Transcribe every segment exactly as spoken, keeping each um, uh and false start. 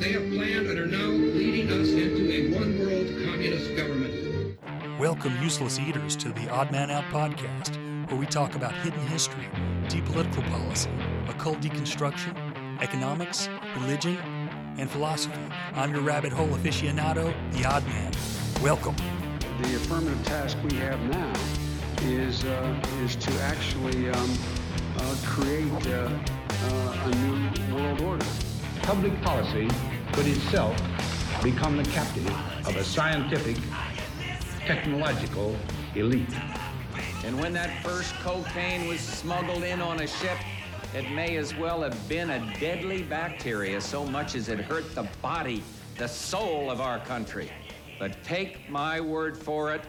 They have planned and are now leading us into a one-world communist government. Welcome, useless eaters, to the Odd Man Out podcast, where we talk about hidden history, deep political policy, occult deconstruction, economics, religion, and philosophy. I'm your rabbit hole aficionado, the Odd Man. Welcome. The affirmative task we have now is uh, is to actually... Um, Uh, create uh, uh, a new world order. Public policy could itself become the captive of a scientific, technological elite. And when that first cocaine was smuggled in on a ship, it may as well have been a deadly bacteria so much as it hurt the body, the soul of our country. But take my word for it,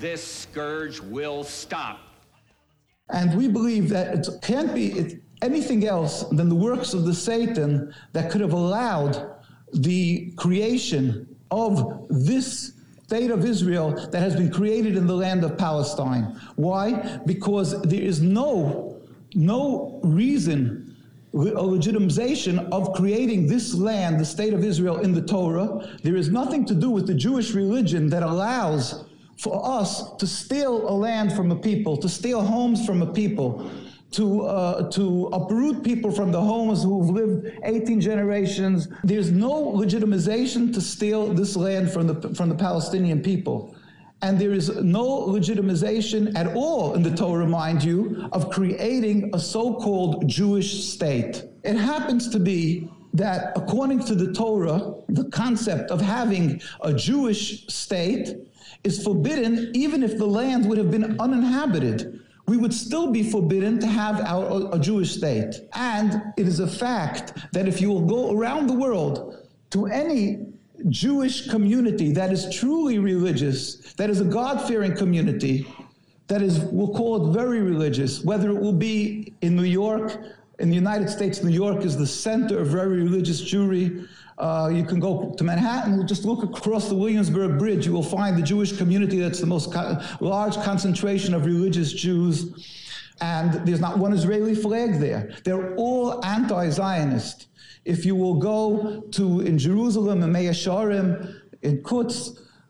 this scourge will stop. And we believe that it can't be anything else than the works of the Satan that could have allowed the creation of this state of Israel that has been created in the land of Palestine. Why? Because there is no, no reason a legitimization of creating this land, the state of Israel, in the Torah. There is nothing to do with the Jewish religion that allows for us to steal a land from a people, to steal homes from a people, to uh, to uproot people from the homes who've lived eighteen generations. There's no legitimization to steal this land from the from the Palestinian people. And there is no legitimization at all in the Torah, mind you, of creating a so-called Jewish state. It happens to be that according to the Torah, the concept of having a Jewish state is forbidden even if the land would have been uninhabited. We would still be forbidden to have our, a Jewish state. And it is a fact that if you will go around the world to any Jewish community that is truly religious, that is a God-fearing community, that is, we'll call it very religious, whether it will be in New York, in the United States, New York is the center of very religious Jewry. Uh, you can go to Manhattan, just look across the Williamsburg Bridge, you will find the Jewish community that's the most co- large concentration of religious Jews. And there's not one Israeli flag there. They're all anti-Zionist. If you will go to, in Jerusalem, in Mea Shearim, in Kutz,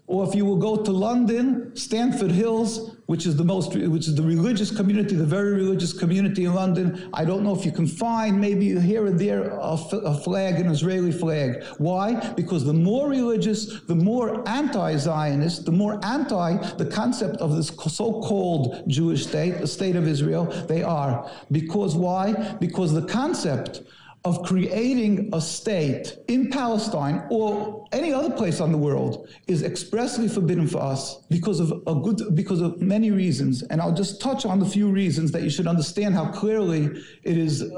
or if you will go to London, Stamford Hills, which is the most, which is the religious community, the very religious community in London. I don't know if you can find maybe here and there a, f- a flag, an Israeli flag. Why? Because the more religious, the more anti-Zionist, the more anti the concept of this so-called Jewish state, the state of Israel, they are. Because why? Because the concept of creating a state in Palestine or any other place on the world is expressly forbidden for us because of a good, because of many reasons. And I'll just touch on the few reasons that you should understand how clearly it is uh,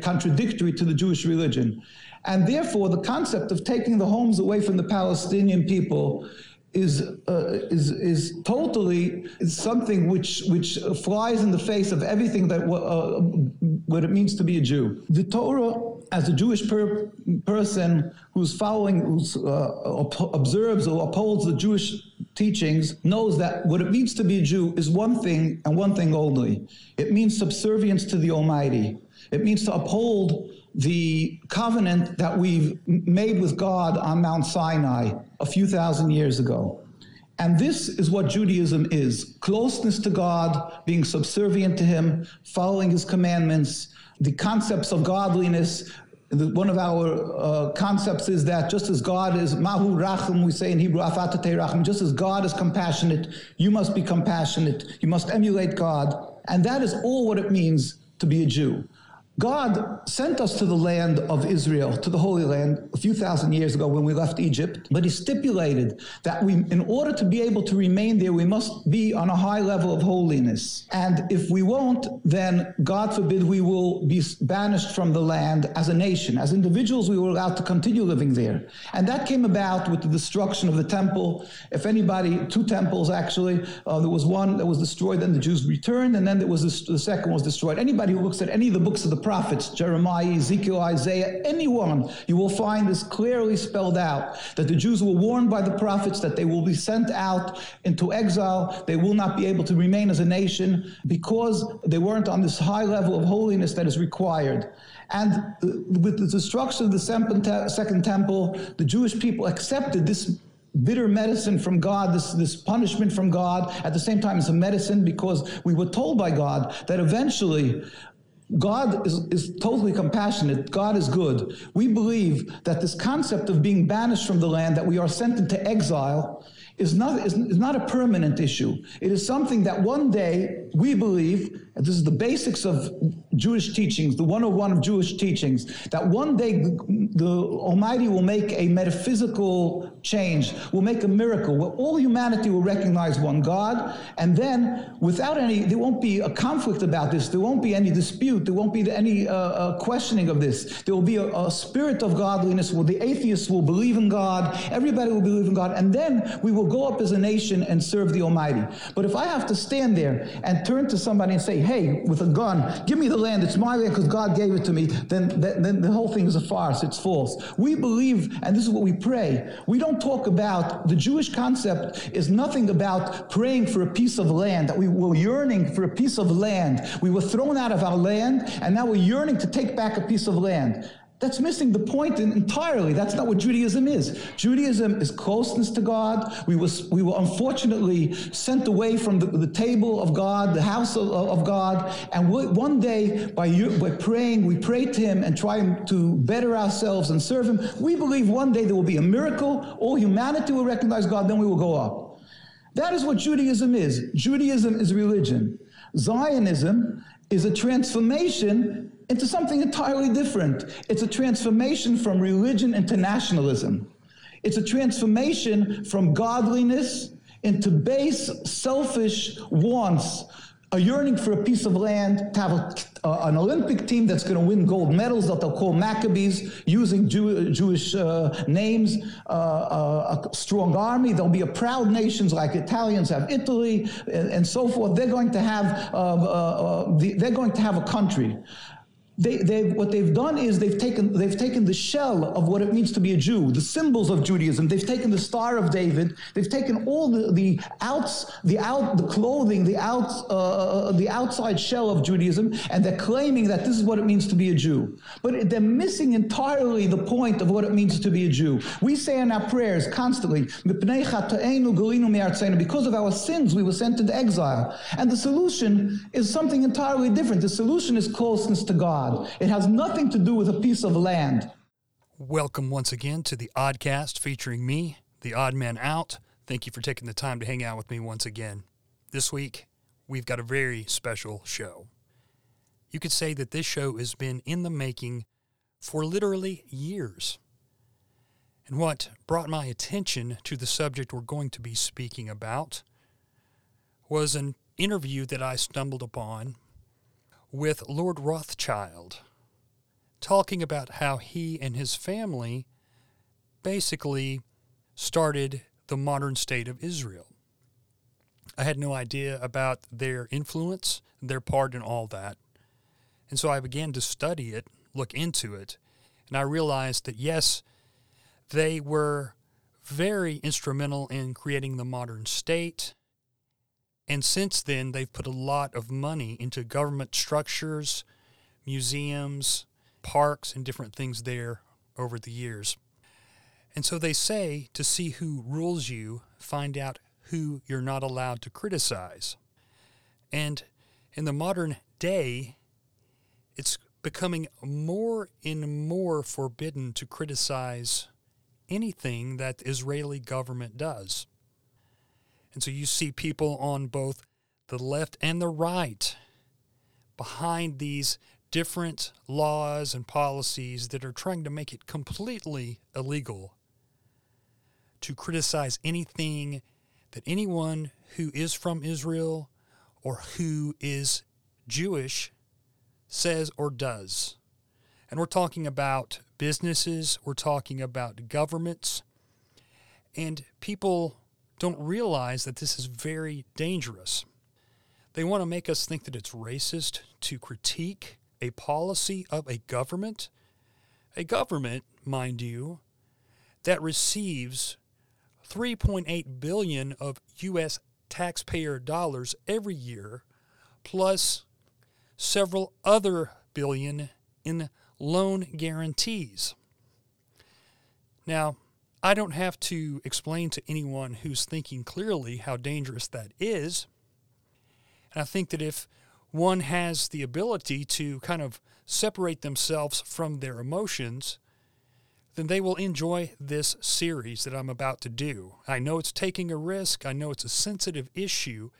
contradictory to the Jewish religion. And therefore, the concept of taking the homes away from the Palestinian people is uh, is is totally is something which which flies in the face of everything that uh, what it means to be a Jew. The Torah, as a Jewish per- person who's following, who's uh, op- observes or upholds the Jewish teachings, knows that what it means to be a Jew is one thing and one thing only. It means subservience to the Almighty. It means to uphold the covenant that we've made with God on Mount Sinai a few thousand years ago. And this is what Judaism is: closeness to God, being subservient to Him, following His commandments, the concepts of godliness, one of our uh, concepts is that just as God is, Mahu Rachum, we say in Hebrew, Afatatei Rachum, just as God is compassionate, you must be compassionate, you must emulate God. And that is all what it means to be a Jew. God sent us to the land of Israel, to the Holy Land, a few thousand years ago when we left Egypt, but he stipulated that we, in order to be able to remain there, we must be on a high level of holiness. And if we won't, then God forbid we will be banished from the land as a nation. As individuals, we were allowed to continue living there. And that came about with the destruction of the temple. If anybody, two temples actually, uh, there was one that was destroyed, then the Jews returned, and then there was this, the second was destroyed. Anybody who looks at any of the books of the prophets, Jeremiah, Ezekiel, Isaiah, anyone, you will find this clearly spelled out, that the Jews were warned by the prophets that they will be sent out into exile. They will not be able to remain as a nation because they weren't on this high level of holiness that is required. And with the destruction of the Second Temple, the Jewish people accepted this bitter medicine from God, this, this punishment from God. At the same time, it's a medicine because we were told by God that eventually God is, is totally compassionate. God is good. We believe that this concept of being banished from the land, that we are sent into exile, is not, is, is not a permanent issue. It is something that one day we believe, and this is the basics of Jewish teachings, the one oh one of Jewish teachings, that one day the, the Almighty will make a metaphysical change, will make a miracle, where all humanity will recognize one God, and then without any, there won't be a conflict about this, there won't be any dispute, there won't be any uh, uh, questioning of this. There will be a, a spirit of godliness where the atheists will believe in God, everybody will believe in God, and then we will go up as a nation and serve the Almighty. But if I have to stand there and turn to somebody and say, hey, with a gun, give me the land, it's my land because God gave it to me, then, then the whole thing is a farce, it's false. We believe, and this is what we pray, we don't talk about, the Jewish concept is nothing about praying for a piece of land, that we were yearning for a piece of land. We were thrown out of our land, and now we're yearning to take back a piece of land. That's missing the point entirely. That's not what Judaism is. Judaism is closeness to God. We were, we were unfortunately sent away from the, the table of God, the house of, of God. And we, one day, by, by praying, we pray to him and try to better ourselves and serve him. We believe one day there will be a miracle. All humanity will recognize God. Then we will go up. That is what Judaism is. Judaism is religion. Zionism is a transformation into something entirely different. It's a transformation from religion into nationalism. It's a transformation from godliness into base, selfish wants, a yearning for a piece of land, to have a, uh, an Olympic team that's going to win gold medals that they'll call Maccabees, using Jew, Jewish uh, names, uh, uh, a strong army. There'll be a proud nations like Italians have Italy, and, and so forth. They're going to have uh, uh, the, they're going to have a country. They, they, what they've done is they've taken they've taken the shell of what it means to be a Jew, the symbols of Judaism. They've taken the Star of David. They've taken all the, the outs, the out, the clothing, the outs, uh, the outside shell of Judaism, and they're claiming that this is what it means to be a Jew. But they're missing entirely the point of what it means to be a Jew. We say in our prayers constantly, "Mipnei chataenu galinu me'artzeinu," because of our sins we were sent into exile. And the solution is something entirely different. The solution is closeness to God. It has nothing to do with a piece of land. Welcome once again to the Oddcast featuring me, the Odd Man Out. Thank you for taking the time to hang out with me once again. This week, we've got a very special show. You could say that this show has been in the making for literally years. And what brought my attention to the subject we're going to be speaking about was an interview that I stumbled upon with Lord Rothschild, talking about how he and his family basically started the modern state of Israel. I had no idea about their influence, their part in all that. And so I began to study it, look into it, and I realized that, yes, they were very instrumental in creating the modern state. And since then, they've put a lot of money into government structures, museums, parks, and different things there over the years. And so they say, to see who rules you, find out who you're not allowed to criticize. And in the modern day, it's becoming more and more forbidden to criticize anything that the Israeli government does. And so you see people on both the left and the right behind these different laws and policies that are trying to make it completely illegal to criticize anything that anyone who is from Israel or who is Jewish says or does. And we're talking about businesses, we're talking about governments, and people don't realize that this is very dangerous. They want to make us think that it's racist to critique a policy of a government, a government, mind you, that receives three point eight billion dollars of U S taxpayer dollars every year, plus several other billion in loan guarantees. Now, I don't have to explain to anyone who's thinking clearly how dangerous that is. And I think that if one has the ability to kind of separate themselves from their emotions, then they will enjoy this series that I'm about to do. I know it's taking a risk. I know it's a sensitive issue.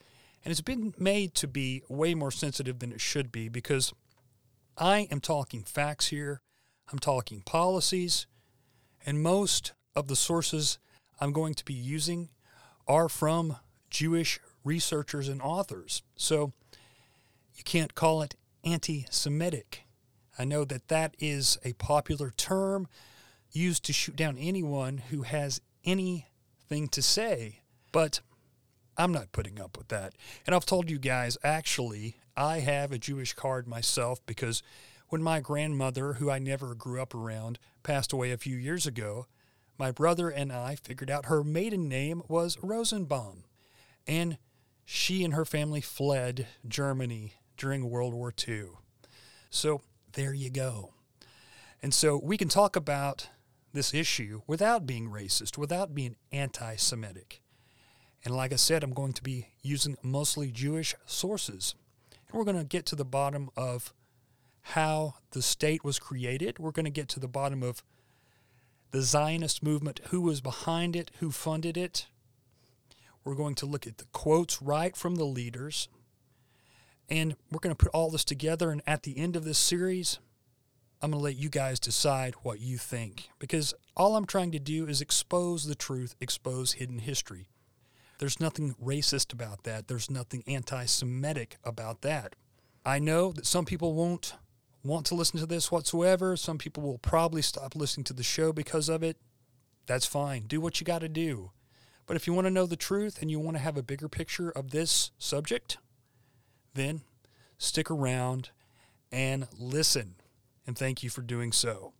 And it's been made to be way more sensitive than it should be because I am talking facts here. I'm talking policies. And most of the sources I'm going to be using are from Jewish researchers and authors. So you can't call it anti-Semitic. I know that that is a popular term used to shoot down anyone who has anything to say, but I'm not putting up with that. And I've told you guys, actually, I have a Jewish card myself because when my grandmother, who I never grew up around, passed away a few years ago, my brother and I figured out her maiden name was Rosenbaum. And she and her family fled Germany during World War Two. So there you go. And so we can talk about this issue without being racist, without being anti-Semitic. And like I said, I'm going to be using mostly Jewish sources. And we're going to get to the bottom of how the state was created. We're going to get to the bottom of the Zionist movement, who was behind it, who funded it. We're going to look at the quotes right from the leaders. And we're going to put all this together. And at the end of this series, I'm going to let you guys decide what you think. Because all I'm trying to do is expose the truth, expose hidden history. There's nothing racist about that. There's nothing anti-Semitic about that. I know that some people won't want to listen to this whatsoever. Some people will probably stop listening to the show because of it. That's fine. Do what you got to do. But if you want to know the truth and you want to have a bigger picture of this subject, then stick around and listen. And thank you for doing so.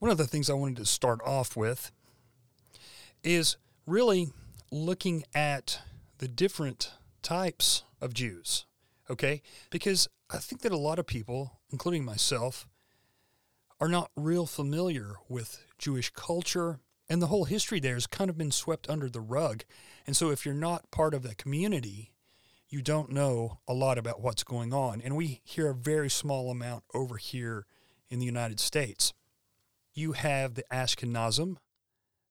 One of the things I wanted to start off with is really looking at the different types of Jews, okay? Because I think that a lot of people, including myself, are not real familiar with Jewish culture, and the whole history there has kind of been swept under the rug. And so if you're not part of that community, you don't know a lot about what's going on. And we hear a very small amount over here in the United States. You have the Ashkenazim.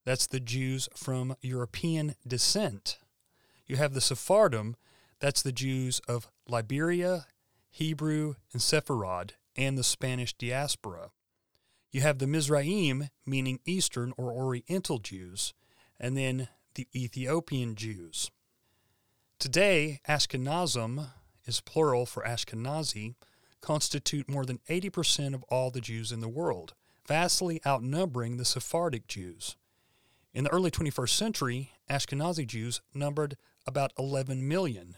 That's the Jews from European descent. You have the Sephardim. That's the Jews of Liberia, Hebrew, and Sephard, and the Spanish diaspora. You have the Mizraim, meaning Eastern or Oriental Jews, and then the Ethiopian Jews. Today, Ashkenazim is plural for Ashkenazi, constitute more than eighty percent of all the Jews in the world, vastly outnumbering the Sephardic Jews. In the early twenty-first century, Ashkenazi Jews numbered about eleven million.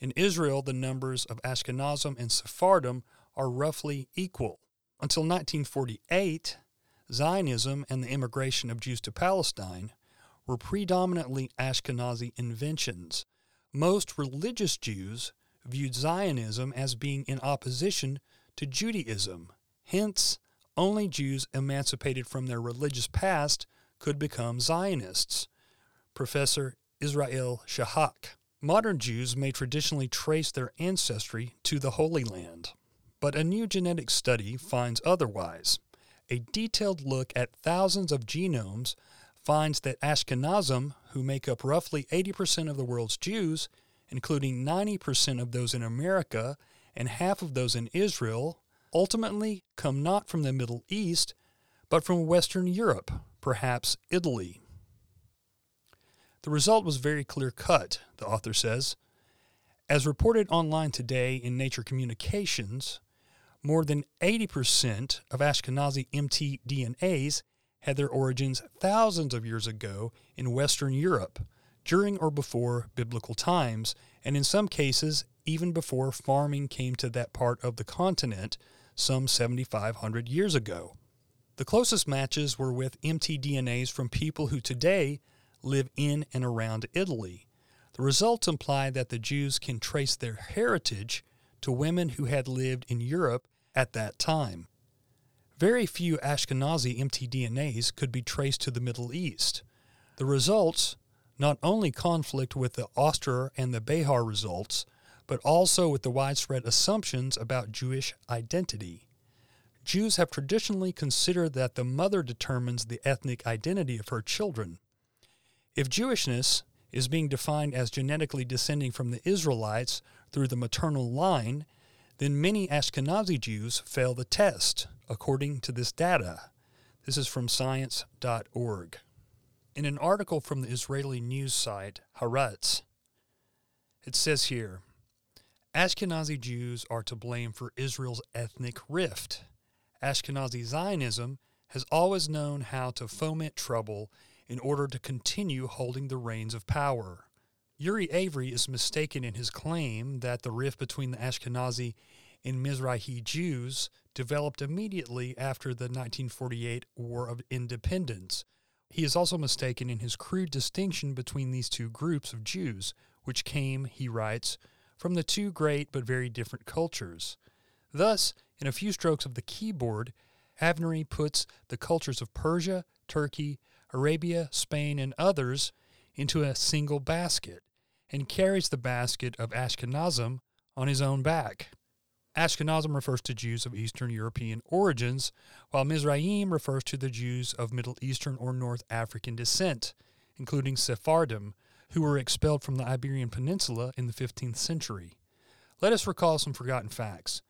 In Israel, the numbers of Ashkenazim and Sephardim are roughly equal. Until nineteen forty-eight, Zionism and the immigration of Jews to Palestine were predominantly Ashkenazi inventions. Most religious Jews viewed Zionism as being in opposition to Judaism. Hence, only Jews emancipated from their religious past could become Zionists. Professor Israel Shahak. Modern Jews may traditionally trace their ancestry to the Holy Land. But a new genetic study finds otherwise. A detailed look at thousands of genomes finds that Ashkenazim, who make up roughly eighty percent of the world's Jews, including ninety percent of those in America and half of those in Israel, ultimately come not from the Middle East, but from Western Europe, perhaps Italy. The result was very clear-cut, the author says. As reported online today in Nature Communications, more than eighty percent of Ashkenazi M T D N As had their origins thousands of years ago in Western Europe, during or before biblical times, and in some cases, even before farming came to that part of the continent some seventy-five hundred years ago. The closest matches were with M T D N As from people who today live in and around Italy. The results imply that the Jews can trace their heritage to women who had lived in Europe at that time. Very few Ashkenazi M T D N As could be traced to the Middle East. The results not only conflict with the Oster and the Behar results, but also with the widespread assumptions about Jewish identity. Jews have traditionally considered that the mother determines the ethnic identity of her children. If Jewishness is being defined as genetically descending from the Israelites through the maternal line, then many Ashkenazi Jews fail the test, according to this data. This is from science dot org. In an article from the Israeli news site Haaretz, it says here, Ashkenazi Jews are to blame for Israel's ethnic rift. Ashkenazi Zionism has always known how to foment trouble in order to continue holding the reins of power. Uri Avery is mistaken in his claim that the rift between the Ashkenazi and Mizrahi Jews developed immediately after the nineteen forty-eight War of Independence. He is also mistaken in his crude distinction between these two groups of Jews, which came, he writes, from the two great but very different cultures. Thus, in a few strokes of the keyboard, Avnery puts the cultures of Persia, Turkey, Arabia, Spain, and others into a single basket, and carries the basket of Ashkenazim on his own back. Ashkenazim refers to Jews of Eastern European origins, while Mizraim refers to the Jews of Middle Eastern or North African descent, including Sephardim, who were expelled from the Iberian Peninsula in the fifteenth century. Let us recall some forgotten facts.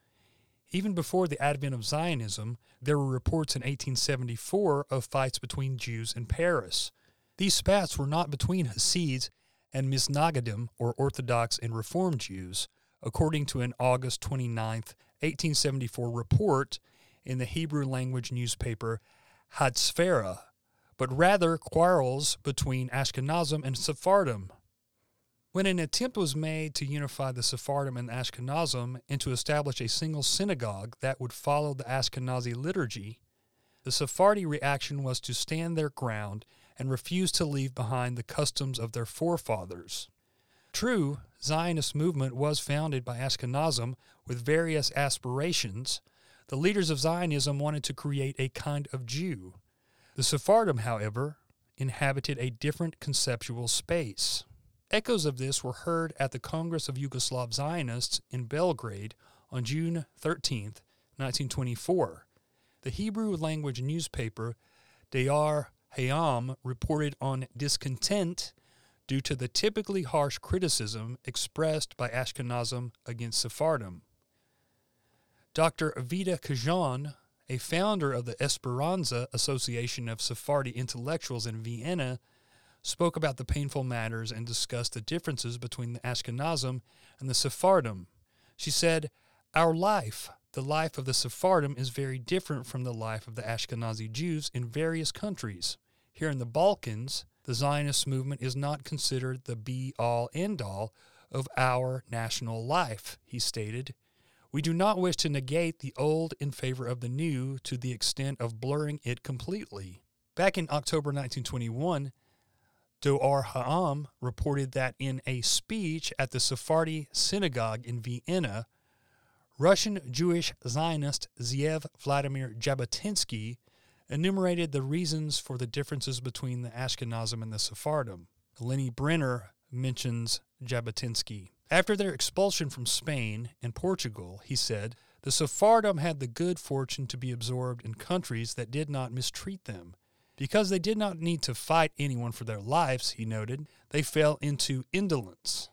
Even before the advent of Zionism, there were reports in eighteen seventy-four of fights between Jews in Paris. These spats were not between Hasids and Mitnagdim, or Orthodox and Reform Jews, according to an August twenty-ninth, eighteen seventy-four report in the Hebrew-language newspaper Hatzfera, but rather quarrels between Ashkenazim and Sephardim. When an attempt was made to unify the Sephardim and Ashkenazim and to establish a single synagogue that would follow the Ashkenazi liturgy, the Sephardi reaction was to stand their ground and refuse to leave behind the customs of their forefathers. True, Zionist movement was founded by Ashkenazim with various aspirations. The leaders of Zionism wanted to create a kind of Jew. The Sephardim, however, inhabited a different conceptual space. Echoes of this were heard at the Congress of Yugoslav Zionists in Belgrade on June thirteenth, nineteen twenty-four. The Hebrew-language newspaper Da'ar Hayam reported on discontent due to the typically harsh criticism expressed by Ashkenazim against Sephardim. Doctor Vida Kajan, a founder of the Esperanza Association of Sephardi Intellectuals in Vienna, spoke about the painful matters and discussed the differences between the Ashkenazim and the Sephardim. She said, "Our life, the life of the Sephardim, is very different from the life of the Ashkenazi Jews in various countries. Here in the Balkans, the Zionist movement is not considered the be-all, end-all of our national life," he stated. "We do not wish to negate the old in favor of the new to the extent of blurring it completely." Back in October nineteen twenty-one, Da'ar Ha'am reported that in a speech at the Sephardi synagogue in Vienna, Russian Jewish Zionist Ziev Vladimir Jabotinsky enumerated the reasons for the differences between the Ashkenazim and the Sephardim. Lenny Brenner mentions Jabotinsky. After their expulsion from Spain and Portugal, he said, The Sephardim had the good fortune to be absorbed in countries that did not mistreat them. Because they did not need to fight anyone for their lives, he noted, they fell into indolence.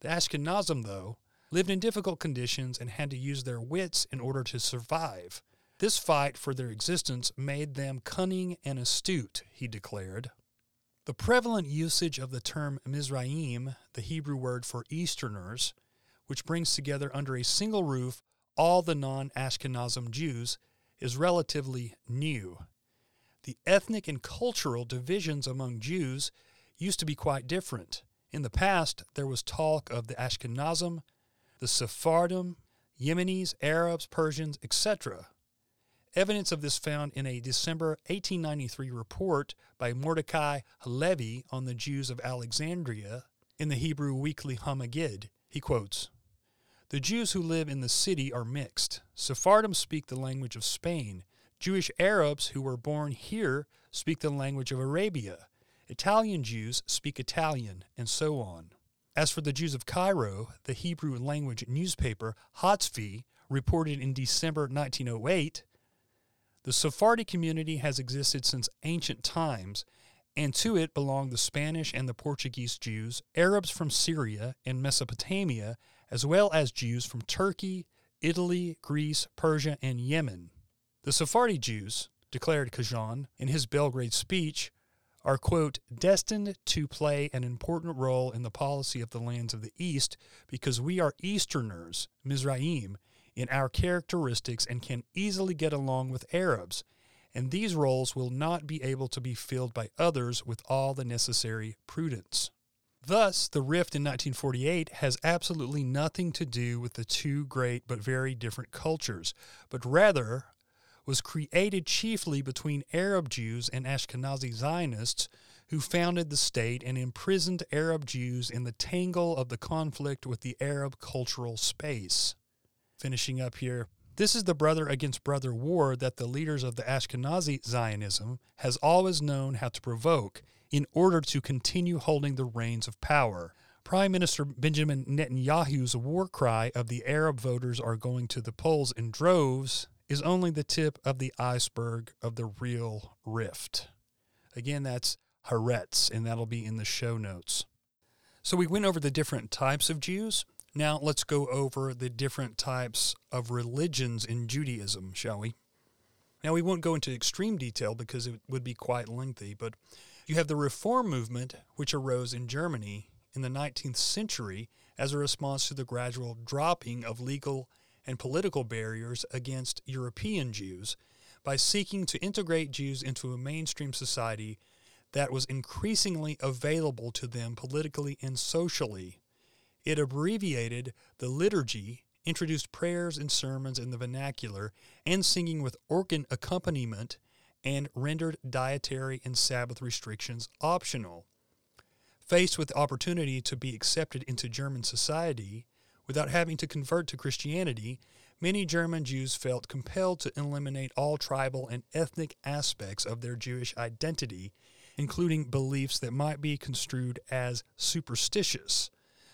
The Ashkenazim, though, lived in difficult conditions and had to use their wits in order to survive. This fight for their existence made them cunning and astute, he declared. The prevalent usage of the term Mizraim, the Hebrew word for Easterners, which brings together under a single roof all the non-Ashkenazim Jews, is relatively new. The ethnic and cultural divisions among Jews used to be quite different. In the past, there was talk of the Ashkenazim, the Sephardim, Yemenis, Arabs, Persians, et cetera. Evidence of this found in a December eighteen ninety-three report by Mordecai Halevi on the Jews of Alexandria in the Hebrew weekly Hamagid. He quotes, "The Jews who live in the city are mixed. Sephardim speak the language of Spain. Jewish Arabs who were born here speak the language of Arabia. Italian Jews speak Italian," and so on. As for the Jews of Cairo, the Hebrew language newspaper Hatzvi reported in December nineteen oh eight, "The Sephardi community has existed since ancient times, and to it belong the Spanish and the Portuguese Jews, Arabs from Syria and Mesopotamia, as well as Jews from Turkey, Italy, Greece, Persia, and Yemen. The Sephardi Jews," declared Kajan in his Belgrade speech, are, quote, "destined to play an important role in the policy of the lands of the East because we are Easterners, Mizraim, in our characteristics and can easily get along with Arabs, and these roles will not be able to be filled by others with all the necessary prudence." Thus, the rift in nineteen forty-eight has absolutely nothing to do with the two great but very different cultures, but rather was created chiefly between Arab Jews and Ashkenazi Zionists who founded the state and imprisoned Arab Jews in the tangle of the conflict with the Arab cultural space. Finishing up here, this is the brother against brother war that the leaders of the Ashkenazi Zionism has always known how to provoke in order to continue holding the reins of power. Prime Minister Benjamin Netanyahu's war cry of "the Arab voters are going to the polls in droves" is only the tip of the iceberg of the real rift. Again, that's Haaretz, and that'll be in the show notes. So we went over the different types of Jews. Now let's go over the different types of religions in Judaism, shall we? Now we won't go into extreme detail because it would be quite lengthy, but you have the Reform movement, which arose in Germany in the nineteenth century as a response to the gradual dropping of legal and political barriers against European Jews by seeking to integrate Jews into a mainstream society that was increasingly available to them politically and socially. It abbreviated the liturgy, introduced prayers and sermons in the vernacular, and singing with organ accompaniment, and rendered dietary and Sabbath restrictions optional. Faced with the opportunity to be accepted into German society without having to convert to Christianity, many German Jews felt compelled to eliminate all tribal and ethnic aspects of their Jewish identity, including beliefs that might be construed as superstitious.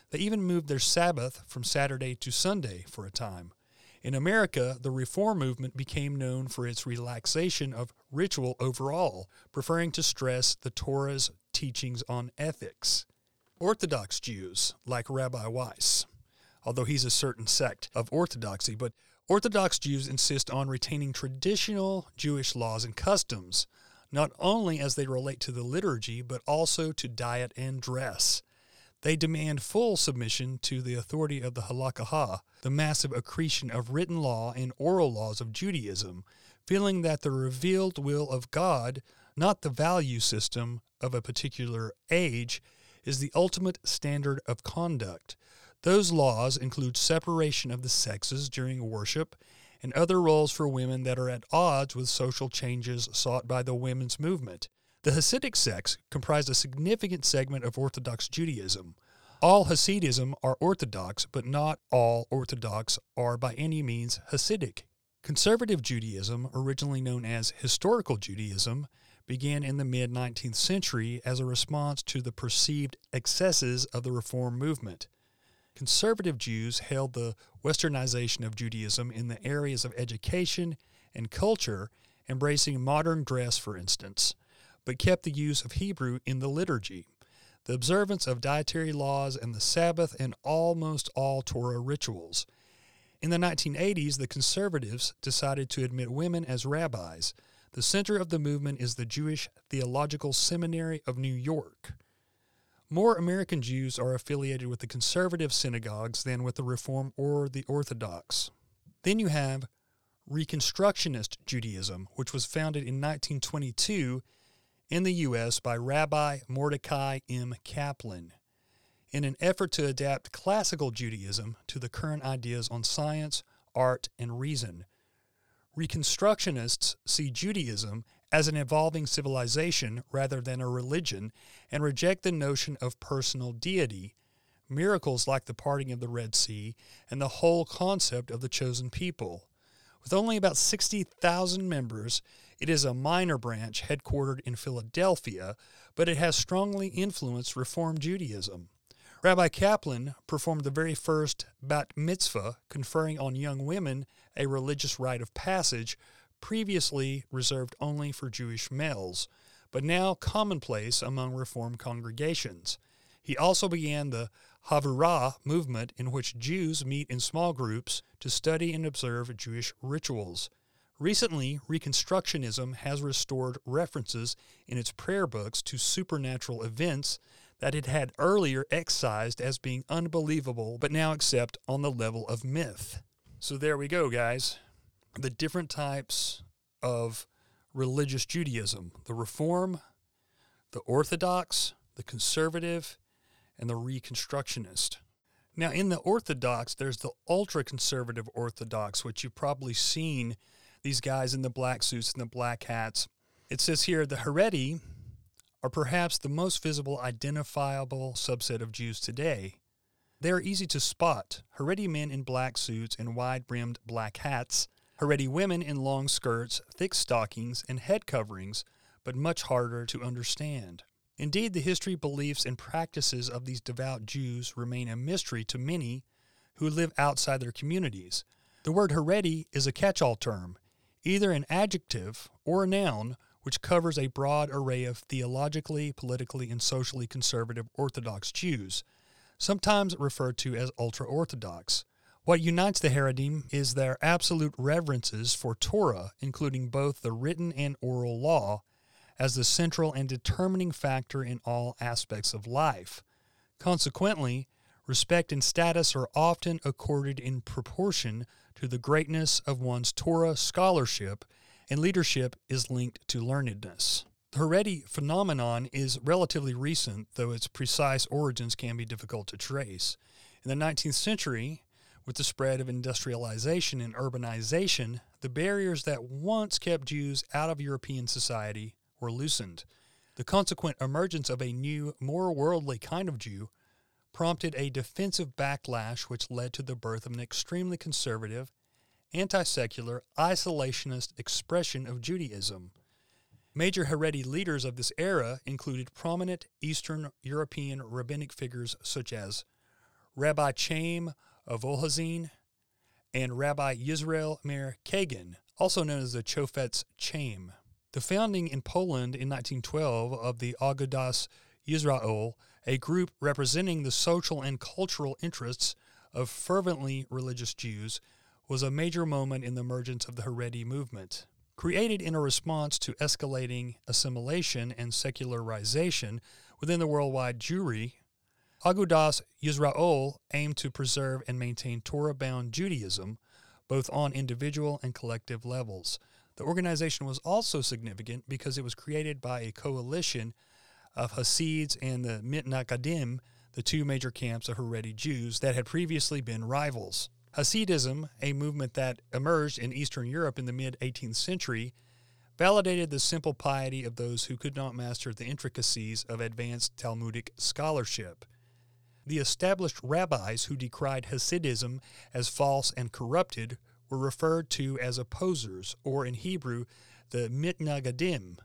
They even moved their Sabbath from Saturday to Sunday for a time. In America, the Reform movement became known for its relaxation of ritual overall, preferring to stress the Torah's teachings on ethics. Orthodox Jews, like Rabbi Weiss, although he's a certain sect of Orthodoxy, but Orthodox Jews insist on retaining traditional Jewish laws and customs, not only as they relate to the liturgy, but also to diet and dress. They demand full submission to the authority of the Halakha, the massive accretion of written law and oral laws of Judaism, feeling that the revealed will of God, not the value system of a particular age, is the ultimate standard of conduct. Those laws include separation of the sexes during worship and other roles for women that are at odds with social changes sought by the women's movement. The Hasidic sects comprised a significant segment of Orthodox Judaism. All Hasidism are Orthodox, but not all Orthodox are by any means Hasidic. Conservative Judaism, originally known as historical Judaism, began in the mid-nineteenth century as a response to the perceived excesses of the Reform movement. conservative Jews hailed the westernization of Judaism in the areas of education and culture, embracing modern dress, for instance, but kept the use of Hebrew in the liturgy, the observance of dietary laws and the Sabbath, and almost all Torah rituals. In the nineteen eighties, the conservatives decided to admit women as rabbis. The center of the movement is the Jewish Theological Seminary of New York. More American Jews are affiliated with the conservative synagogues than with the Reform or the Orthodox. Then you have Reconstructionist Judaism, which was founded in nineteen twenty-two in the U S by Rabbi Mordecai M. Kaplan, in an effort to adapt classical Judaism to the current ideas on science, art, and reason. Reconstructionists see Judaism as an evolving civilization rather than a religion, and reject the notion of personal deity, miracles like the parting of the Red Sea, and the whole concept of the chosen people. With only about sixty thousand members, it is a minor branch headquartered in Philadelphia, but it has strongly influenced Reform Judaism. Rabbi Kaplan performed the very first bat mitzvah, conferring on young women a religious rite of passage previously reserved only for Jewish males, but now commonplace among Reform congregations. He also began the Havurah movement, in which Jews meet in small groups to study and observe Jewish rituals. Recently, Reconstructionism has restored references in its prayer books to supernatural events that it had earlier excised as being unbelievable, but now accept on the level of myth. So there we go, guys. The different types of religious Judaism: the Reform, the Orthodox, the Conservative, and the Reconstructionist. Now, in the Orthodox, there's the ultra-conservative Orthodox, which you've probably seen these guys in the black suits and the black hats. It says here, the Haredi are perhaps the most visible, identifiable subset of Jews today. They are easy to spot. Haredi men in black suits and wide-brimmed black hats, Haredi women in long skirts, thick stockings, and head coverings, but much harder to understand. Indeed, the history, beliefs, and practices of these devout Jews remain a mystery to many who live outside their communities. The word Haredi is a catch-all term, either an adjective or a noun, which covers a broad array of theologically, politically, and socially conservative Orthodox Jews, sometimes referred to as ultra-Orthodox. What unites the Haredim is their absolute reverences for Torah, including both the written and oral law, as the central and determining factor in all aspects of life. Consequently, respect and status are often accorded in proportion to the greatness of one's Torah scholarship, and leadership is linked to learnedness. The Haredi phenomenon is relatively recent, though its precise origins can be difficult to trace. In the nineteenth century, with the spread of industrialization and urbanization, the barriers that once kept Jews out of European society were loosened. The consequent emergence of a new, more worldly kind of Jew prompted a defensive backlash, which led to the birth of an extremely conservative, anti-secular, isolationist expression of Judaism. Major Haredi leaders of this era included prominent Eastern European rabbinic figures such as Rabbi Chaim of Ohazin and Rabbi Yisrael Meir Kagan, also known as the Chofetz Chaim. The founding in Poland in nineteen twelve of the Agudas Yisroel, a group representing the social and cultural interests of fervently religious Jews, was a major moment in the emergence of the Haredi movement. Created in a response to escalating assimilation and secularization within the worldwide Jewry, Agudas Yisroel aimed to preserve and maintain Torah-bound Judaism, both on individual and collective levels. The organization was also significant because it was created by a coalition of Hasids and the Mitnagdim, the two major camps of Haredi Jews that had previously been rivals. Hasidism, a movement that emerged in Eastern Europe in the mid eighteenth century, validated the simple piety of those who could not master the intricacies of advanced Talmudic scholarship. The established rabbis who decried Hasidism as false and corrupted were referred to as opposers, or in Hebrew, the Mitnagdim.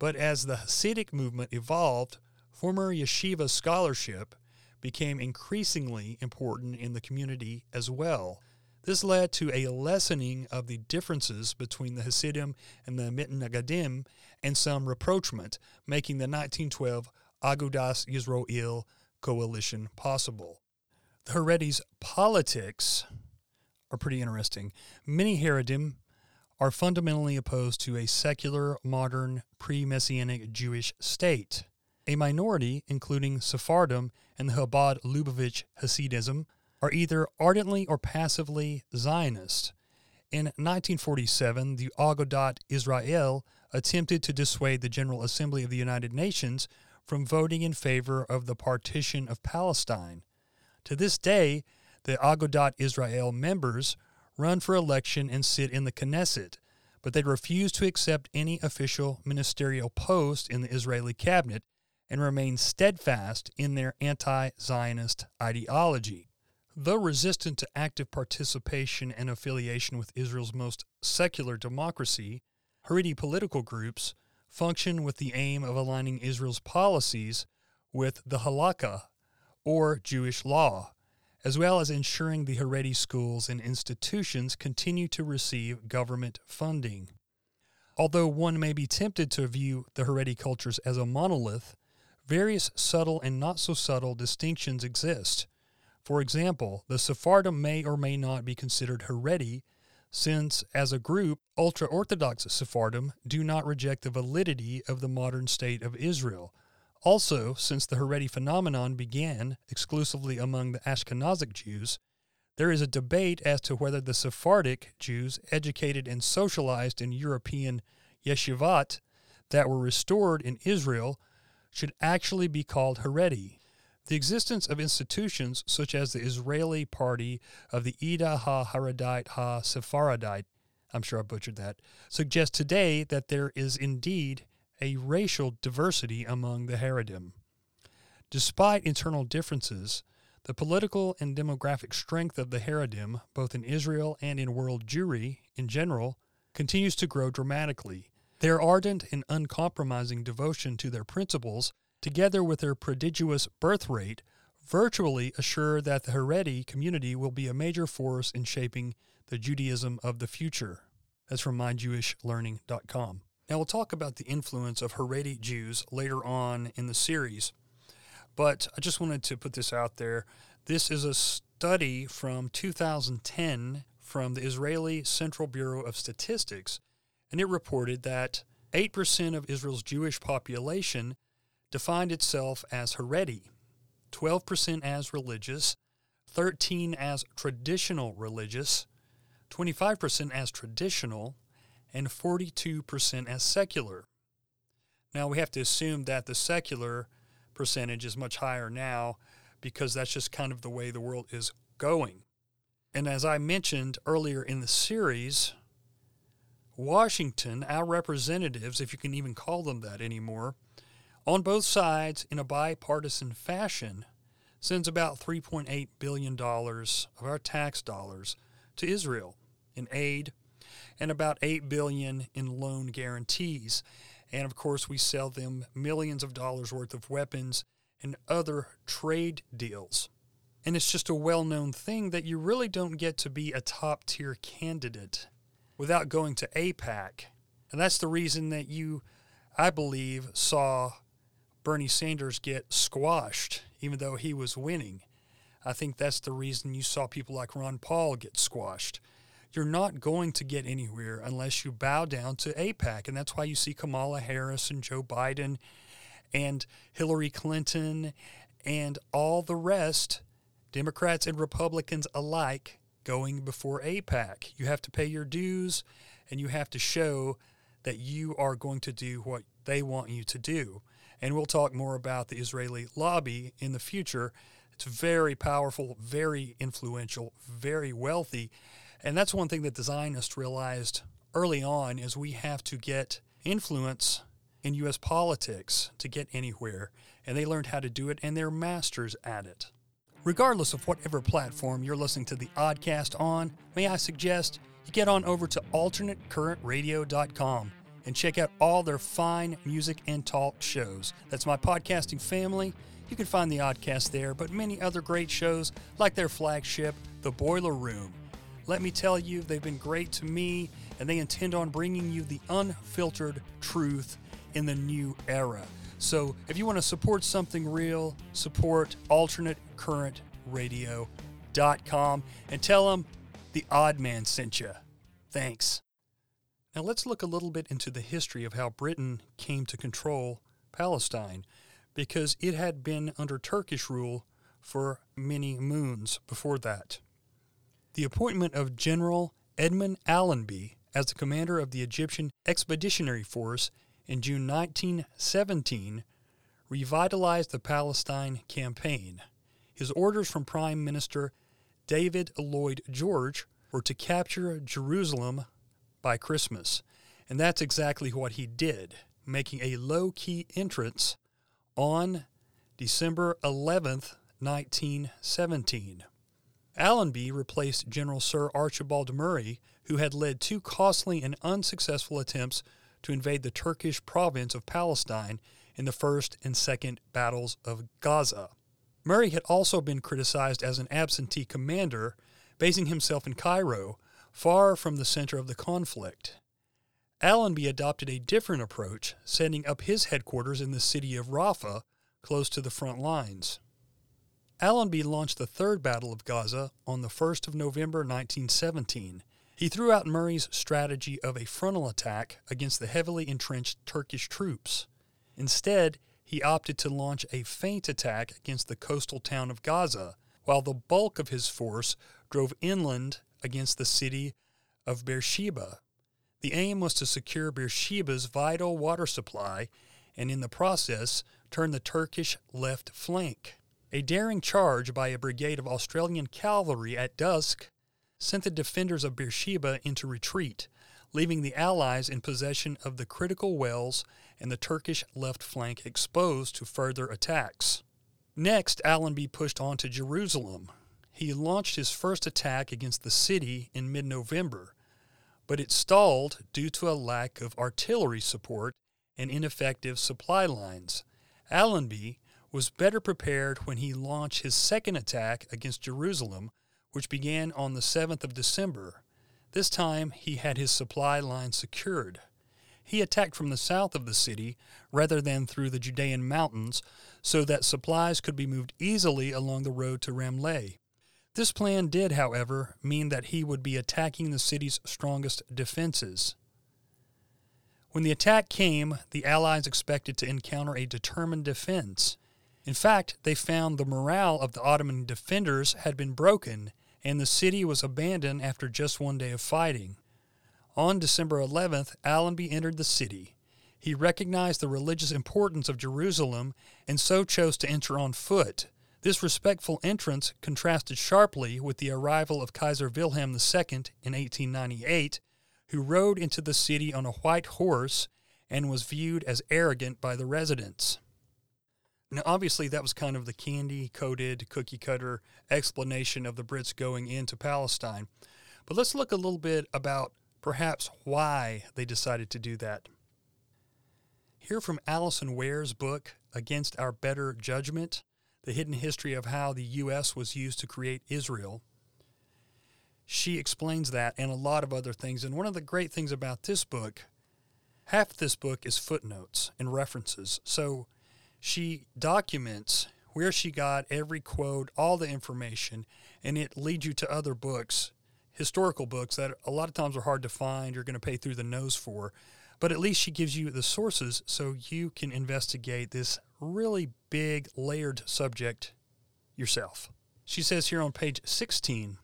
But as the Hasidic movement evolved, former yeshiva scholarship became increasingly important in the community as well. This led to a lessening of the differences between the Hasidim and the Mitnagdim and some rapprochement, making the nineteen twelve Agudas Yisroel coalition possible. The Haredi's politics are pretty interesting. Many Haredim are fundamentally opposed to a secular, modern, pre-Messianic Jewish state. A minority, including Sephardim and the Chabad Lubavitch Hasidism, are either ardently or passively Zionist. In nineteen forty-seven, the Agudat Yisroel attempted to dissuade the General Assembly of the United Nations from voting in favor of the partition of Palestine. To this day, the Agudat Yisroel members run for election and sit in the Knesset, but they refuse to accept any official ministerial post in the Israeli cabinet and remain steadfast in their anti-Zionist ideology. Though resistant to active participation and affiliation with Israel's most secular democracy, Haredi political groups function with the aim of aligning Israel's policies with the Halakha, or Jewish law, as well as ensuring the Haredi schools and institutions continue to receive government funding. Although one may be tempted to view the Haredi cultures as a monolith, various subtle and not so subtle distinctions exist. For example, the Sephardim may or may not be considered Haredi, since, as a group, ultra-Orthodox Sephardim do not reject the validity of the modern state of Israel. Also, since the Haredi phenomenon began exclusively among the Ashkenazic Jews, there is a debate as to whether the Sephardic Jews educated and socialized in European yeshivot that were restored in Israel should actually be called Haredi. The existence of institutions such as the Israeli party of the Ida ha-Haredite ha-Sephardite, I'm sure I butchered that, suggests today that there is indeed a racial diversity among the Haredim. Despite internal differences, the political and demographic strength of the Haredim, both in Israel and in world Jewry in general, continues to grow dramatically. Their ardent and uncompromising devotion to their principles, together with their prodigious birth rate, virtually assure that the Haredi community will be a major force in shaping the Judaism of the future. That's from my jewish learning dot com. Now we'll talk about the influence of Haredi Jews later on in the series, but I just wanted to put this out there. This is a study from two thousand ten from the Israeli Central Bureau of Statistics, and it reported that eight percent of Israel's Jewish population defined itself as Haredi, twelve percent as religious, thirteen percent as traditional religious, twenty-five percent as traditional, and forty-two percent as secular. Now we have to assume that the secular percentage is much higher now because that's just kind of the way the world is going. And as I mentioned earlier in the series, Washington, our representatives, if you can even call them that anymore, on both sides, in a bipartisan fashion, sends about three point eight billion dollars of our tax dollars to Israel in aid and about eight billion dollars in loan guarantees. And, of course, we sell them millions of dollars worth of weapons and other trade deals. And it's just a well-known thing that you really don't get to be a top-tier candidate without going to AIPAC. And that's the reason that you, I believe, saw Bernie Sanders get squashed, even though he was winning. I think that's the reason you saw people like Ron Paul get squashed. You're not going to get anywhere unless you bow down to AIPAC, and that's why you see Kamala Harris and Joe Biden and Hillary Clinton and all the rest, Democrats and Republicans alike, going before AIPAC. You have to pay your dues, and you have to show that you are going to do what they want you to do. And we'll talk more about the Israeli lobby in the future. It's very powerful, very influential, very wealthy. And that's one thing that the Zionists realized early on is we have to get influence in U S politics to get anywhere. And they learned how to do it, and they're masters at it. Regardless of whatever platform you're listening to the Oddcast on, may I suggest you get on over to alternate current radio dot com and check out all their fine music and talk shows. That's my podcasting family. You can find the Oddcast there, but many other great shows like their flagship, The Boiler Room. Let me tell you, they've been great to me, and they intend on bringing you the unfiltered truth in the new era. So if you want to support something real, support alternate current radio dot com and tell them the Odd Man sent you. Thanks. Now let's look a little bit into the history of how Britain came to control Palestine, because it had been under Turkish rule for many moons before that. The appointment of General Edmund Allenby as the commander of the Egyptian Expeditionary Force in June nineteen seventeen revitalized the Palestine campaign. His orders from Prime Minister David Lloyd George were to capture Jerusalem by Christmas, and that's exactly what he did, making a low-key entrance on December eleventh, nineteen seventeen. Allenby replaced General Sir Archibald Murray, who had led two costly and unsuccessful attempts to invade the Turkish province of Palestine in the First and Second Battles of Gaza. Murray had also been criticized as an absentee commander, basing himself in Cairo, far from the center of the conflict. Allenby adopted a different approach, setting up his headquarters in the city of Rafah, close to the front lines. Allenby launched the Third Battle of Gaza on the first of November nineteen seventeen. He threw out Murray's strategy of a frontal attack against the heavily entrenched Turkish troops. Instead, he opted to launch a feint attack against the coastal town of Gaza, while the bulk of his force drove inland against the city of Beersheba. The aim was to secure Beersheba's vital water supply and, in the process, turn the Turkish left flank. A daring charge by a brigade of Australian cavalry at dusk sent the defenders of Beersheba into retreat, leaving the Allies in possession of the critical wells and the Turkish left flank exposed to further attacks. Next, Allenby pushed on to Jerusalem. He launched his first attack against the city in mid-November, but it stalled due to a lack of artillery support and ineffective supply lines. Allenby was better prepared when he launched his second attack against Jerusalem, which began on the seventh of December. This time, he had his supply line secured. He attacked from the south of the city rather than through the Judean mountains so that supplies could be moved easily along the road to Ramleh. This plan did, however, mean that he would be attacking the city's strongest defenses. When the attack came, the Allies expected to encounter a determined defense. In fact, they found the morale of the Ottoman defenders had been broken, and the city was abandoned after just one day of fighting. On December eleventh, Allenby entered the city. He recognized the religious importance of Jerusalem and so chose to enter on foot. This respectful entrance contrasted sharply with the arrival of Kaiser Wilhelm the Second in eighteen ninety-eight, who rode into the city on a white horse and was viewed as arrogant by the residents. Now, obviously, that was kind of the candy-coated, cookie-cutter explanation of the Brits going into Palestine. But let's look a little bit about perhaps why they decided to do that. Here from Alison Ware's book, Against Our Better Judgment, The Hidden History of How the U S Was Used to Create Israel. She explains that and a lot of other things. And one of the great things about this book, half this book is footnotes and references. So she documents where she got every quote, all the information, and it leads you to other books, historical books that a lot of times are hard to find, you're going to pay through the nose for. But at least she gives you the sources so you can investigate this really big, layered subject yourself. She says here on page sixteen,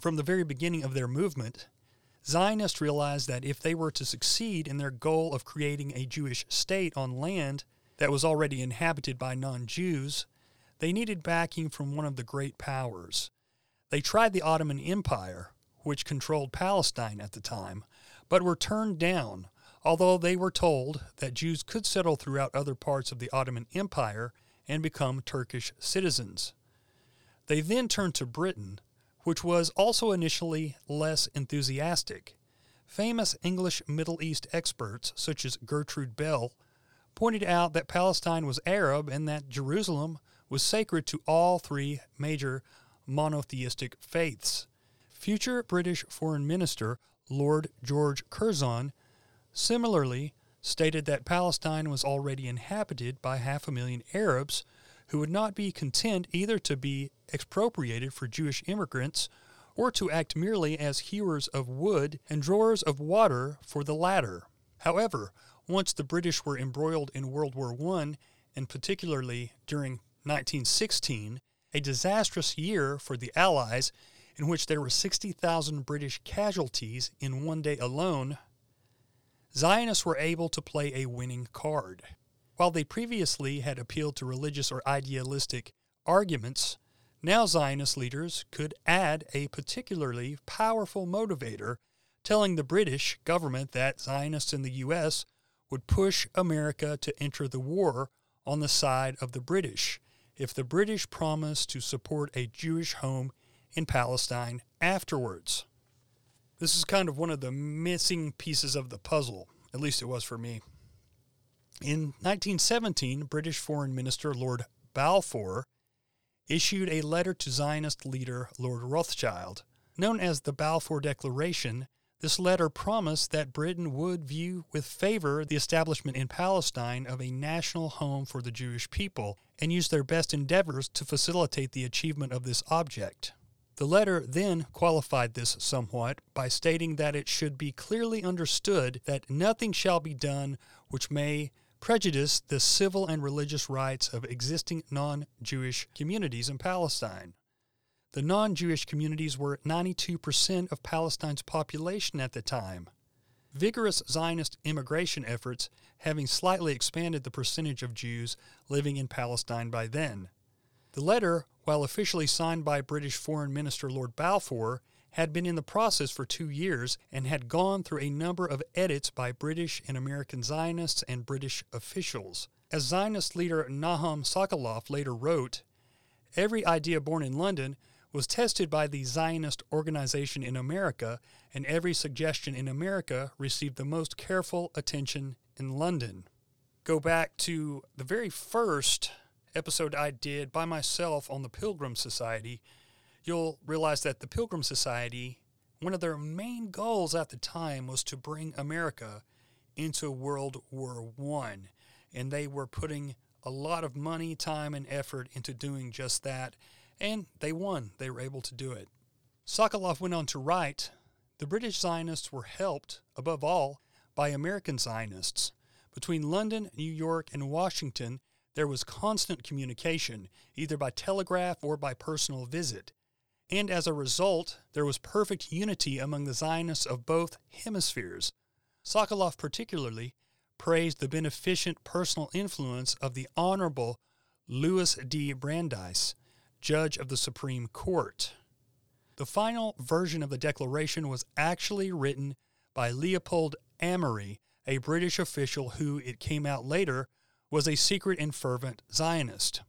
from the very beginning of their movement, Zionists realized that if they were to succeed in their goal of creating a Jewish state on land that was already inhabited by non-Jews, they needed backing from one of the great powers. They tried the Ottoman Empire, which controlled Palestine at the time, but were turned down, although they were told that Jews could settle throughout other parts of the Ottoman Empire and become Turkish citizens. They then turned to Britain, which was also initially less enthusiastic. Famous English Middle East experts, such as Gertrude Bell, pointed out that Palestine was Arab and that Jerusalem was sacred to all three major monotheistic faiths. Future British Foreign Minister Lord George Curzon similarly stated that Palestine was already inhabited by half a million Arabs who would not be content either to be expropriated for Jewish immigrants or to act merely as hewers of wood and drawers of water for the latter. However, once the British were embroiled in World War One, and particularly during nineteen sixteen, a disastrous year for the Allies in which there were sixty thousand British casualties in one day alone, Zionists were able to play a winning card. While they previously had appealed to religious or idealistic arguments, now Zionist leaders could add a particularly powerful motivator, telling the British government that Zionists in the U S would push America to enter the war on the side of the British if the British promised to support a Jewish home in Palestine afterwards. This is kind of one of the missing pieces of the puzzle, at least it was for me. In nineteen seventeen, British Foreign Minister Lord Balfour issued a letter to Zionist leader Lord Rothschild. Known as the Balfour Declaration, this letter promised that Britain would view with favor the establishment in Palestine of a national home for the Jewish people and use their best endeavors to facilitate the achievement of this object. The letter then qualified this somewhat by stating that it should be clearly understood that nothing shall be done which may prejudice the civil and religious rights of existing non-Jewish communities in Palestine. The non-Jewish communities were ninety-two percent of Palestine's population at the time. Vigorous Zionist immigration efforts having slightly expanded the percentage of Jews living in Palestine by then. The letter, while officially signed by British Foreign Minister Lord Balfour, had been in the process for two years and had gone through a number of edits by British and American Zionists and British officials. As Zionist leader Nahum Sokoloff later wrote, "Every idea born in London was tested by the Zionist organization in America, and every suggestion in America received the most careful attention in London." Go back to the very first episode I did by myself on the Pilgrim Society. You'll realize that the Pilgrim Society, one of their main goals at the time was to bring America into World War One, and they were putting a lot of money, time, and effort into doing just that. And they won. They were able to do it. Sokoloff went on to write, "The British Zionists were helped, above all, by American Zionists. Between London, New York, and Washington, there was constant communication, either by telegraph or by personal visit. And as a result, there was perfect unity among the Zionists of both hemispheres. Sokoloff particularly praised the beneficent personal influence of the Honorable Louis D. Brandeis, Judge of the Supreme Court." The final version of the declaration was actually written by Leopold Amery, a British official who, it came out later, was a secret and fervent Zionist.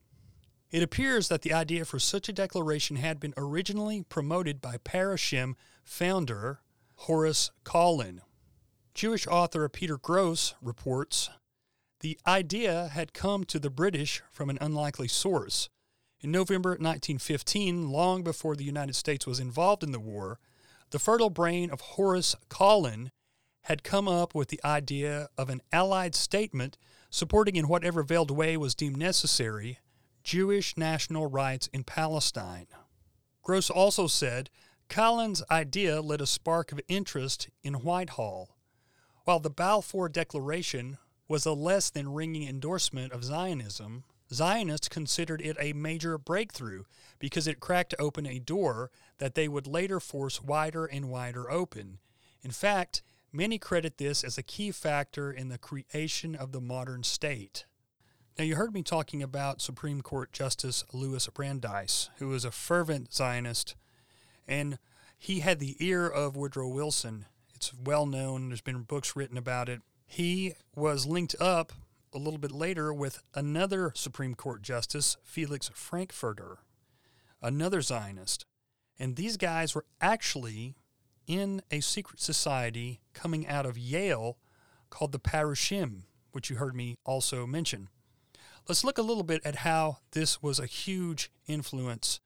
It appears that the idea for such a declaration had been originally promoted by Parushim founder Horace Colin. Jewish author Peter Grose reports, "The idea had come to the British from an unlikely source. In November nineteen fifteen, long before the United States was involved in the war, the fertile brain of Horace Colin had come up with the idea of an Allied statement supporting in whatever veiled way was deemed necessary Jewish national rights in Palestine." Gross also said, "Colin's idea lit a spark of interest in Whitehall." While the Balfour Declaration was a less than ringing endorsement of Zionism, Zionists considered it a major breakthrough because it cracked open a door that they would later force wider and wider open. In fact, many credit this as a key factor in the creation of the modern state. Now, you heard me talking about Supreme Court Justice Louis Brandeis, who was a fervent Zionist, and he had the ear of Woodrow Wilson. It's well known. There's been books written about it. He was linked up a little bit later with another Supreme Court Justice, Felix Frankfurter, another Zionist. And these guys were actually in a secret society coming out of Yale called the Parushim, which you heard me also mention. Let's look a little bit at how this was a huge influence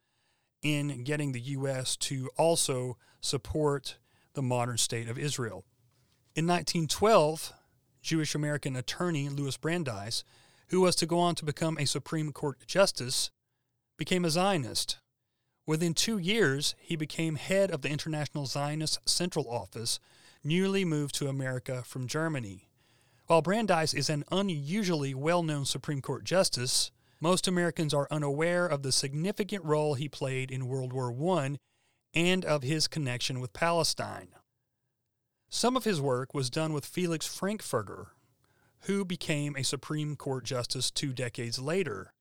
in getting the U S to also support the modern state of Israel. In nineteen twelve, Jewish American attorney Louis Brandeis, who was to go on to become a Supreme Court justice, became a Zionist. Within two years, he became head of the International Zionist Central Office, newly moved to America from Germany. While Brandeis is an unusually well-known Supreme Court justice, most Americans are unaware of the significant role he played in World War One and of his connection with Palestine. Some of his work was done with Felix Frankfurter, who became a Supreme Court justice two decades later.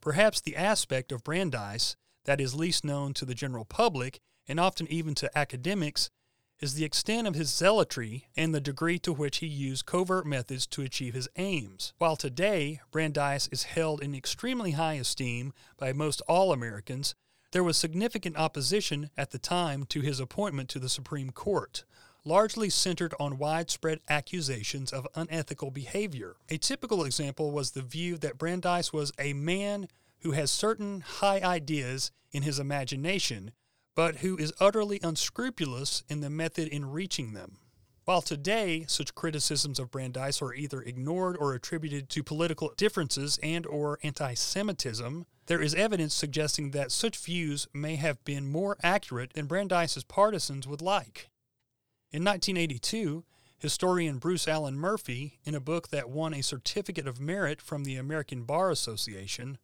Perhaps the aspect of Brandeis that is least known to the general public, and often even to academics, is the extent of his zealotry and the degree to which he used covert methods to achieve his aims. While today, Brandeis is held in extremely high esteem by most all Americans, there was significant opposition at the time to his appointment to the Supreme Court, largely centered on widespread accusations of unethical behavior. A typical example was the view that Brandeis was a man who has certain high ideas in his imagination, but who is utterly unscrupulous in the method in reaching them. While today, such criticisms of Brandeis are either ignored or attributed to political differences and or anti-Semitism, there is evidence suggesting that such views may have been more accurate than Brandeis's partisans would like. In nineteen eighty-two, historian Bruce Allen Murphy, in a book that won a Certificate of Merit from the American Bar Association,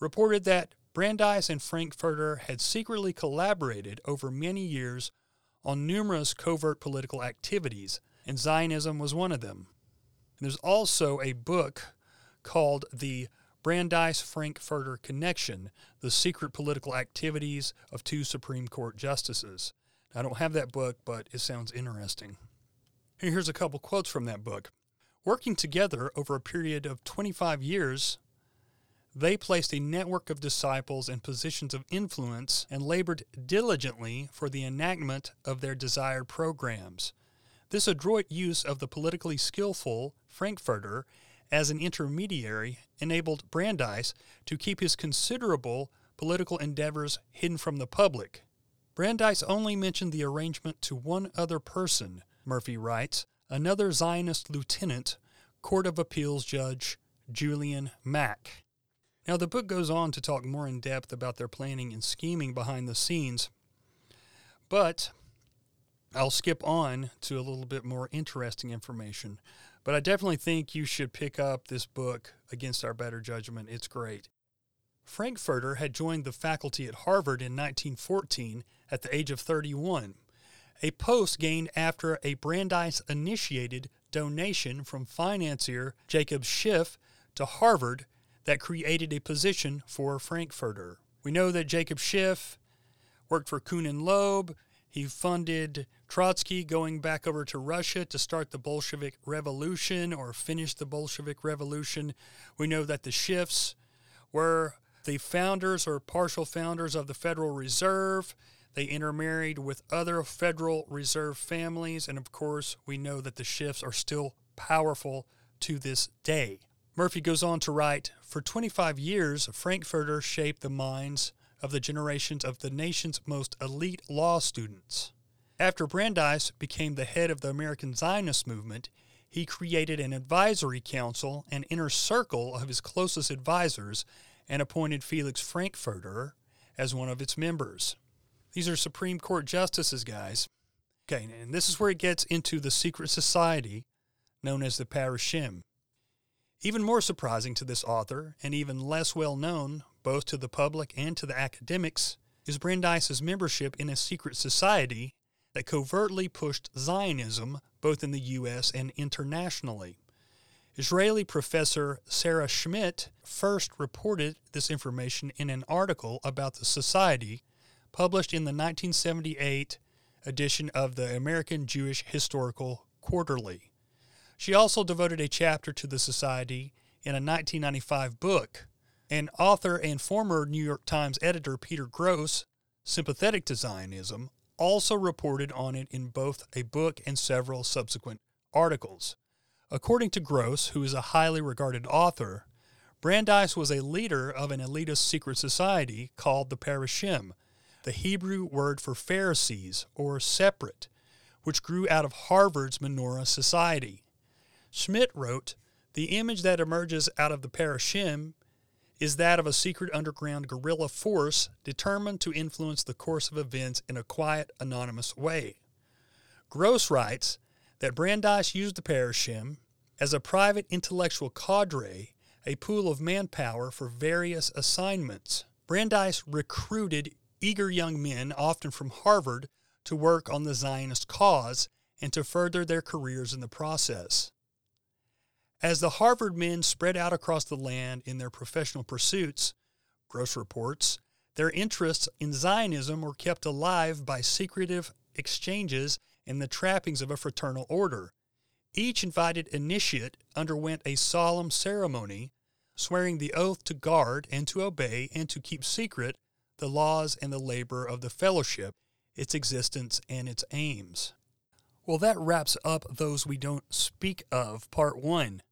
reported that Brandeis and Frankfurter had secretly collaborated over many years on numerous covert political activities, and Zionism was one of them. And there's also a book called The Brandeis-Frankfurter Connection, The Secret Political Activities of Two Supreme Court Justices. I don't have that book, but it sounds interesting. And here's a couple quotes from that book. Working together over a period of twenty-five years, they placed a network of disciples in positions of influence and labored diligently for the enactment of their desired programs. This adroit use of the politically skillful Frankfurter as an intermediary enabled Brandeis to keep his considerable political endeavors hidden from the public. Brandeis only mentioned the arrangement to one other person, Murphy writes, another Zionist lieutenant, Court of Appeals Judge Julian Mack. Now, the book goes on to talk more in depth about their planning and scheming behind the scenes, but I'll skip on to a little bit more interesting information. But I definitely think you should pick up this book, Against Our Better Judgment. It's great. Frankfurter had joined the faculty at Harvard in nineteen fourteen at the age of thirty-one, a post gained after a Brandeis-initiated donation from financier Jacob Schiff to Harvard that created a position for Frankfurter. We know that Jacob Schiff worked for Kuhn and Loeb. He funded Trotsky going back over to Russia to start the Bolshevik Revolution or finish the Bolshevik Revolution. We know that the Schiffs were the founders or partial founders of the Federal Reserve. They intermarried with other Federal Reserve families. And of course, we know that the Schiffs are still powerful to this day. Murphy goes on to write, for twenty-five years, Frankfurter shaped the minds of the generations of the nation's most elite law students. After Brandeis became the head of the American Zionist movement, he created an advisory council, an inner circle of his closest advisors, and appointed Felix Frankfurter as one of its members. These are Supreme Court justices, guys. Okay, and this is where it gets into the secret society known as the Parushim. Even more surprising to this author, and even less well known, both to the public and to the academics, is Brandeis's membership in a secret society that covertly pushed Zionism both in the U S and internationally. Israeli professor Sarah Schmidt first reported this information in an article about the society published in the nineteen seventy-eight edition of the American Jewish Historical Quarterly. She also devoted a chapter to the society in a nineteen ninety-five book, and author and former New York Times editor Peter Grose, sympathetic to Zionism, also reported on it in both a book and several subsequent articles. According to Grose, who is a highly regarded author, Brandeis was a leader of an elitist secret society called the Parushim, the Hebrew word for Pharisees, or separate, which grew out of Harvard's Menorah Society. Schmidt wrote, "The image that emerges out of the Parushim is that of a secret underground guerrilla force determined to influence the course of events in a quiet, anonymous way." Grose writes that Brandeis used the Parushim as a private intellectual cadre, a pool of manpower for various assignments. Brandeis recruited eager young men, often from Harvard, to work on the Zionist cause and to further their careers in the process. As the Harvard men spread out across the land in their professional pursuits, Grose reports, their interests in Zionism were kept alive by secretive exchanges and the trappings of a fraternal order. Each invited initiate underwent a solemn ceremony, swearing the oath to guard and to obey and to keep secret the laws and the labor of the fellowship, its existence and its aims. Well, that wraps up Those We Don't Speak Of, Part one.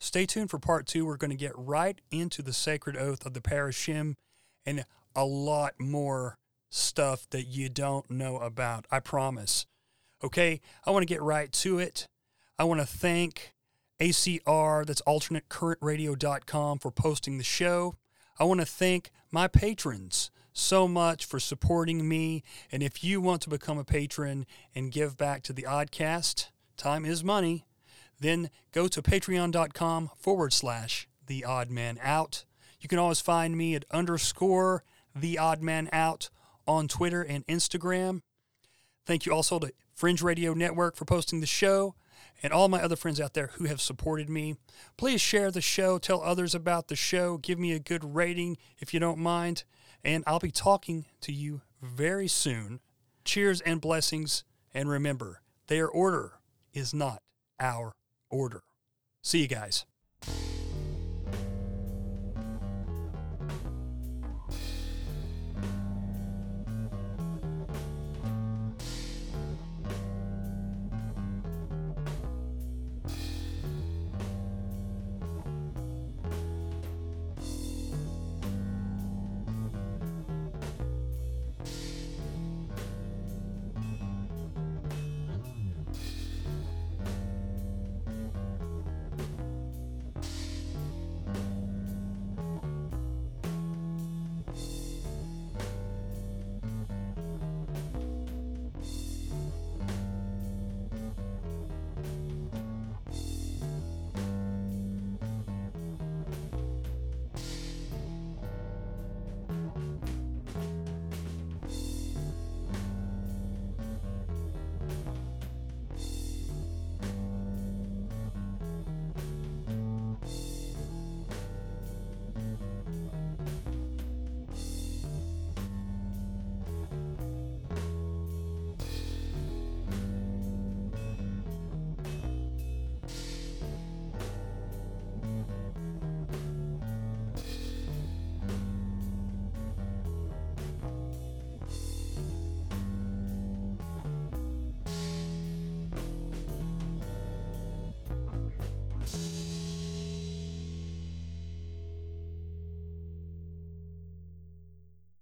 Stay tuned for Part two. We're going to get right into the sacred oath of the Parushim and a lot more stuff that you don't know about, I promise. Okay, I want to get right to it. I want to thank A C R, that's alternate current radio dot com, for posting the show. I want to thank my patrons so much for supporting me. And if you want to become a patron and give back to the Oddcast, time is money, then go to patreon.com forward slash the Odd Man Out. You can always find me at underscore the Odd Man Out on Twitter and Instagram. Thank you also to Fringe Radio Network for posting the show and all my other friends out there who have supported me. Please share the show, tell others about the show, give me a good rating if you don't mind, and I'll be talking to you very soon. Cheers and blessings, and remember, their order is not our order. See you guys.